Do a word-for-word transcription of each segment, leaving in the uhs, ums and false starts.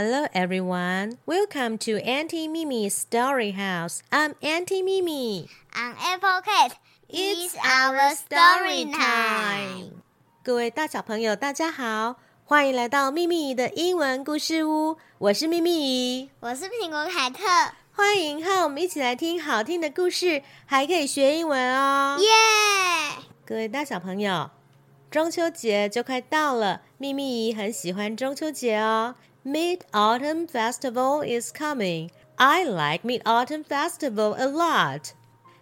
Hello everyone, welcome to Auntie Mimi's Story House. I'm Auntie Mimi. I'm Apple Kate. It's our story time. 各位大小朋友，大家好，欢迎来到秘密的英文故事屋。我是秘密，我是苹果凯特。欢迎和我们一起来听好听的故事，还可以学英文哦。耶、yeah! ！各位大小朋友，中秋节就快到了，秘密很喜欢中秋节哦。Mid Autumn Festival is coming. I like Mid Autumn Festival a lot.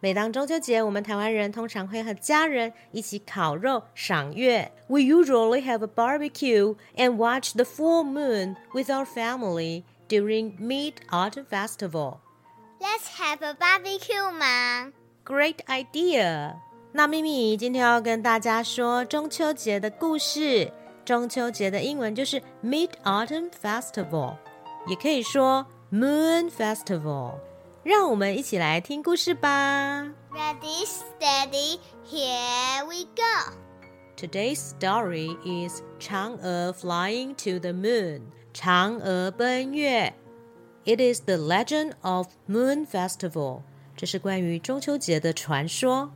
每当中秋节，我们台湾人通常会和家人一起烤肉、赏月。We usually have a barbecue and watch the full moon with our family during Mid Autumn Festival. Let's have a barbecue, Mom. Great idea. 那咪咪今天要跟大家说中秋节的故事。中秋节的英文就是 Mid Autumn Festival， 也可以说 Moon Festival。 让我们一起来听故事吧。 Ready, steady, here we go. Today's story is Chang'e flying to the moon. Chang'e 奔月。 It is the legend of Moon Festival. 这是关于中秋节的传说。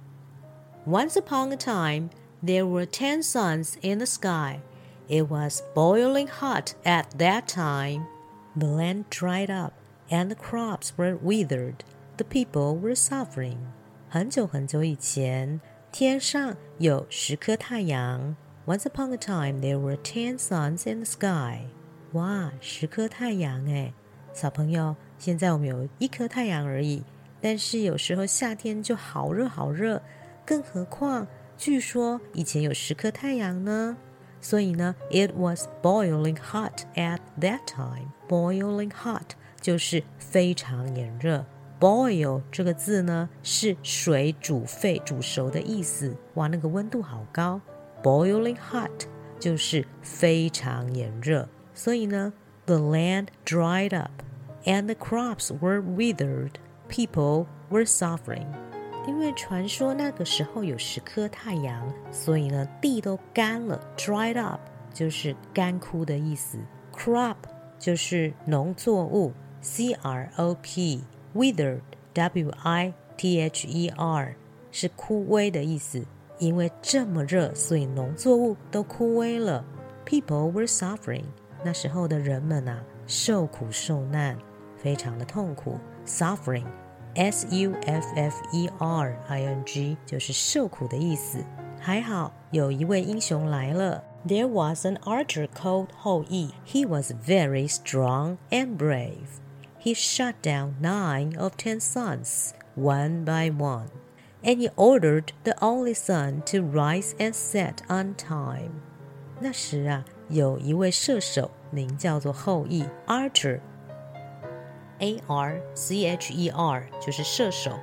Once upon a time, there were ten suns in the sky.It was boiling hot at that time. The land dried up, and the crops were withered. The people were suffering. 很久很久以前，天上有十颗太阳。Once upon a time, there were ten suns in the sky. 哇，十颗太阳哎！小朋友，现在我们有一颗太阳而已，但是有时候夏天就好热好热，更何况，据说以前有十颗太阳呢。所以呢 it was boiling hot at that time. Boiling hot 就是非常炎热。Boil 这个字呢是水煮沸煮熟的意思。哇，那个温度好高。Boiling hot 就是非常炎热。所以呢 the land dried up and the crops were withered. People were suffering.因为传说那个时候有十颗太阳，所以呢地都干了 dried up 就是干枯的意思。 crop 就是农作物 C R O P withered W I T H E R 是枯萎的意思。因为这么热，所以农作物都枯萎了。 People were suffering 那时候的人们啊，受苦受难，非常的痛苦。 suffering S U F F E R I N G 就是受苦的意思。还好有一位英雄来了。 There was an archer called Houyi. He was very strong and brave. He shot down nine of ten suns, one by one, and he ordered the only sun to rise and set on time. 那时啊，有一位射手名叫做Houyi Archer A R C H E R 就是射手。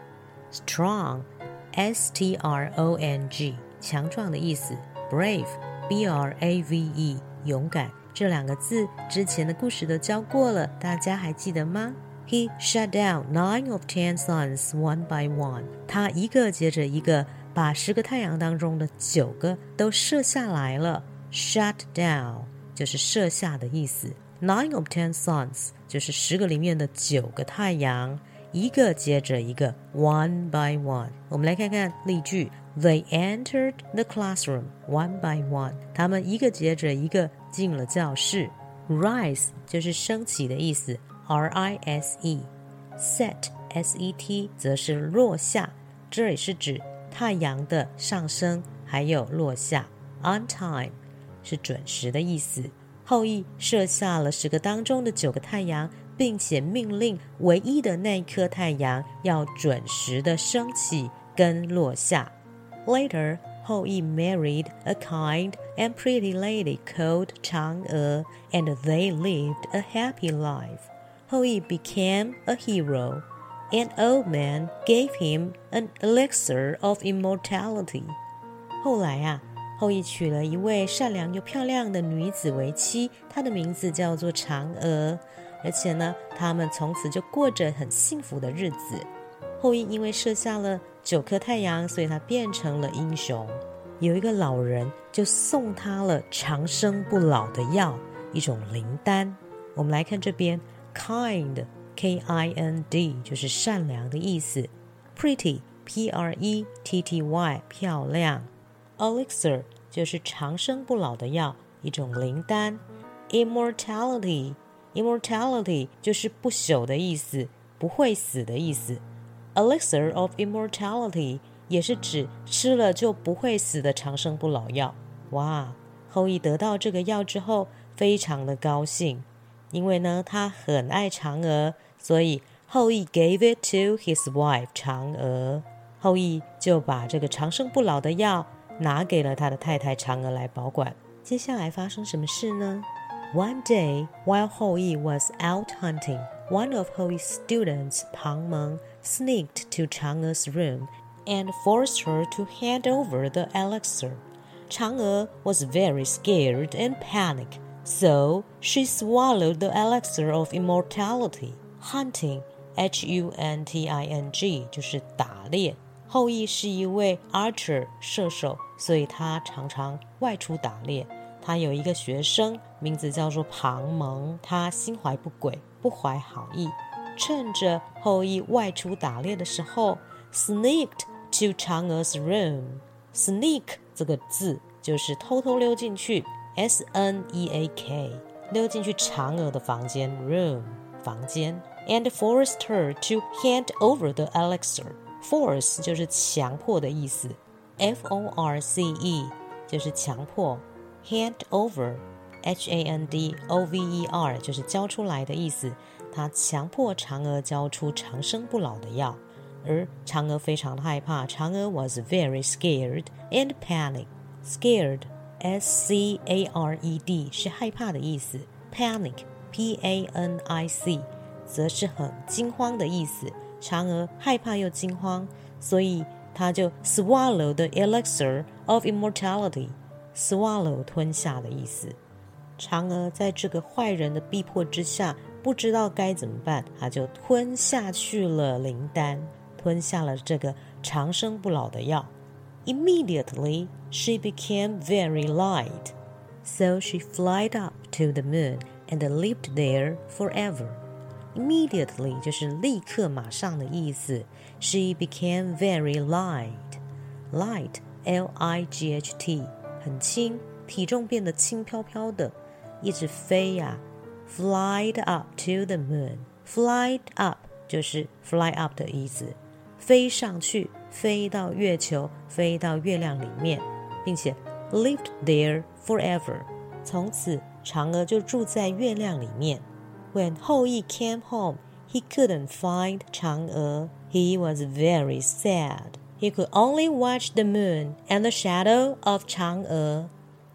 Strong S T R O N G 强壮的意思。 Brave B R A V E 勇敢。这两个字之前的故事都教过了，大家还记得吗？ He shut down nine of ten suns one by one. 他一个接着一个把十个太阳当中的九个都射下来了。 Shut down 就是射下的意思。Nine of ten suns 就是十个里面的九个太阳，一个接着一个 one by one。 我们来看看例句。 They entered the classroom one by one. 他们一个接着一个进了教室。 Rise 就是升起的意思 R I S E Set S E T 则是落下，这里是指太阳的上升还有落下。 On time 是准时的意思。后羿射下了十个当中的九个太阳，并且命令唯一的那一颗太阳要准时的升起跟落下。 Later, Houyi married a kind and pretty lady called Chang'e, and they lived a happy life. Houyi became a hero. An old man gave him an elixir of immortality. 后来啊，后羿娶了一位善良又漂亮的女子为妻，她的名字叫做嫦娥，而且呢，他们从此就过着很幸福的日子。后羿因为射下了九颗太阳，所以他变成了英雄。有一个老人就送他了长生不老的药，一种灵丹。我们来看这边 kind K I N D 就是善良的意思， pretty P R E T T Y 漂亮， elixir 就是长生不老的药，一种灵丹， immortality immortality 就是不朽的意思，不会死的意思， elixir of immortality 也是指吃了就不会死的长生不老药。哇，Houyi得到这个药之后非常的高兴，因为呢他很爱嫦娥，所以Houyi gave it to his wife 嫦娥，Houyi就把这个长生不老的药拿给了他的太太嫦娥来保管。接下来发生什么事呢？ One day while Houyi was out hunting, one of Houyi's students, Pang Meng, sneaked to Chang'e's room and forced her to hand over the elixir.Chang'e was very scared and panicked, so she swallowed the elixir of immortality. Hunting, H U N T I N G, 就是打猎。Houyi是一位 archer 射手，所以他常常外出打猎。他有一个学生，名字叫做庞蒙，他心怀不轨，不怀好意，趁着Houyi外出打猎的时候 ，sneaked to Chang'e's room. Sneak.这个字就是偷偷溜进去 S N E A K 溜进去嫦娥的房间 room 房间 and forced her to hand over the elixir. Force 就是强迫的意思 F O R C E 就是强迫 hand over H A N D O V E R 就是交出来的意思，她强迫嫦娥交出长生不老的药，而嫦娥非常害怕，嫦娥 was very scared and panicked. Scared, S C A R E D 是害怕的意思， panic, P A N I C 则是很惊慌的意思，嫦娥害怕又惊慌，所以她就 swallow the elixir of immortality. Swallow 吞下的意思。嫦娥在这个坏人的逼迫之下，不知道该怎么办，她就吞下去了灵丹，吞下了这个长生不老的药。Immediately, she became very light, so she flew up to the moon and lived there forever. Immediately 就是立刻马上的意思。She became very light, light, L I G H T, 很轻，体重变得轻飘飘的，一直飞呀、啊。Fly up to the moon. Fly up 就是 fly up 的意思，飞上去，飞到月球，飞到月亮里面，并且 lived there forever. 从此，嫦娥就住在月亮里面。When Houyi came home, he couldn't find Chang'e. He was very sad. He could only watch the moon and the shadow of Chang'e.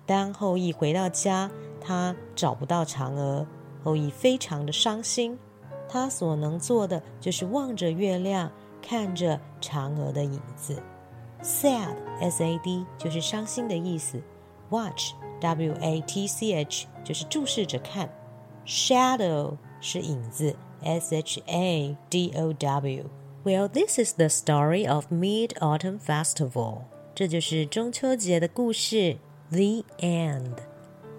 当Houyi回到家，他找不到嫦娥，Houyi非常的伤心，他所能做的就是望着月亮，看着嫦娥的影子。Sad, S A D 就是伤心的意思。Watch, W A T C H 就是注视着看。Shadow 是影子 S H A D O W. Well, this is the story of Mid Autumn Festival. 这就是中秋节的故事。The end.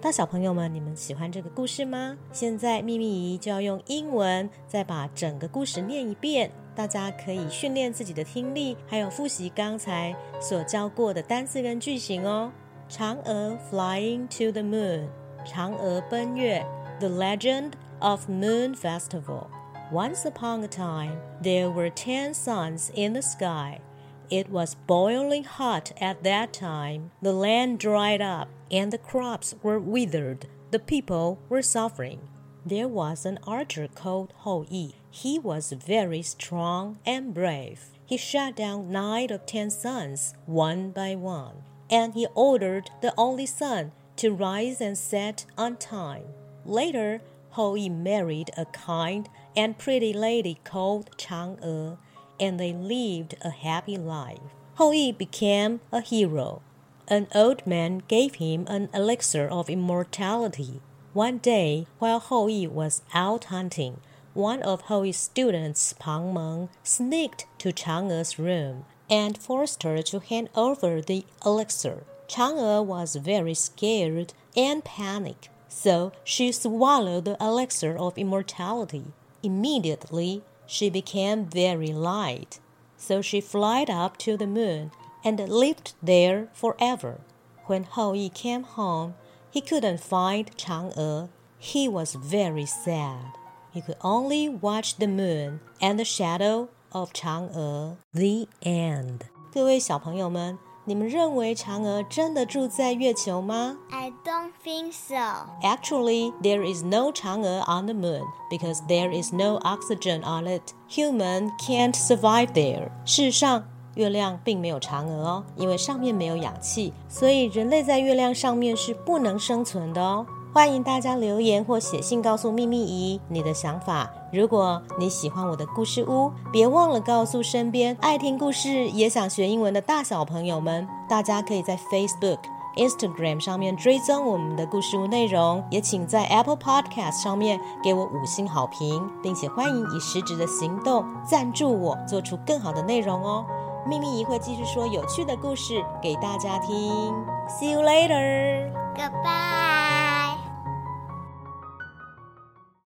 大小朋友们，你们喜欢这个故事吗？现在秘密姨就要用英文再把整个故事念一遍，大家可以训练自己的听力，还有复习刚才所教过的单字跟句型哦。嫦娥 flying to the moon， 嫦娥奔月 ，The Legend of Moon Festival。Once upon a time, there were ten suns in the sky. It was boiling hot at that time. The land dried up.And the crops were withered. The people were suffering. There was an archer called Houyi. He was very strong and brave. He shot down nine of ten suns, one by one. And he ordered the only sun to rise and set on time. Later, Houyi married a kind and pretty lady called Chang'e, and they lived a happy life. Houyi became a hero.An old man gave him an elixir of immortality. One day, while Houyi was out hunting, one of Houyi's students, Pang Meng, sneaked to Chang'e's room and forced her to hand over the elixir. Chang'e was very scared and panicked, So she swallowed the elixir of immortality. Immediately she became very light. So she flew up to the moon and lived there forever. When Houyi came home, he couldn't find Chang'e. He was very sad. He could only watch the moon and the shadow of Chang'e. The end. 各位小朋友们，你们认为嫦娥真的住在月球吗？ I don't think so. Actually, there is no Chang'e on the moon because there is no oxygen on it. Human can't survive there. 事实上，月亮并没有嫦娥哦，因为上面没有氧气，所以人类在月亮上面是不能生存的哦。欢迎大家留言或写信告诉秘密姨你的想法。如果你喜欢我的故事屋，别忘了告诉身边爱听故事也想学英文的大小朋友们。大家可以在 Facebook、Instagram 上面追踪我们的故事屋内容，也请在 Apple Podcast 上面给我五星好评，并且欢迎以实质的行动赞助我，做出更好的内容哦。秘密姨会继续说有趣的故事给大家听。See you later. Goodbye.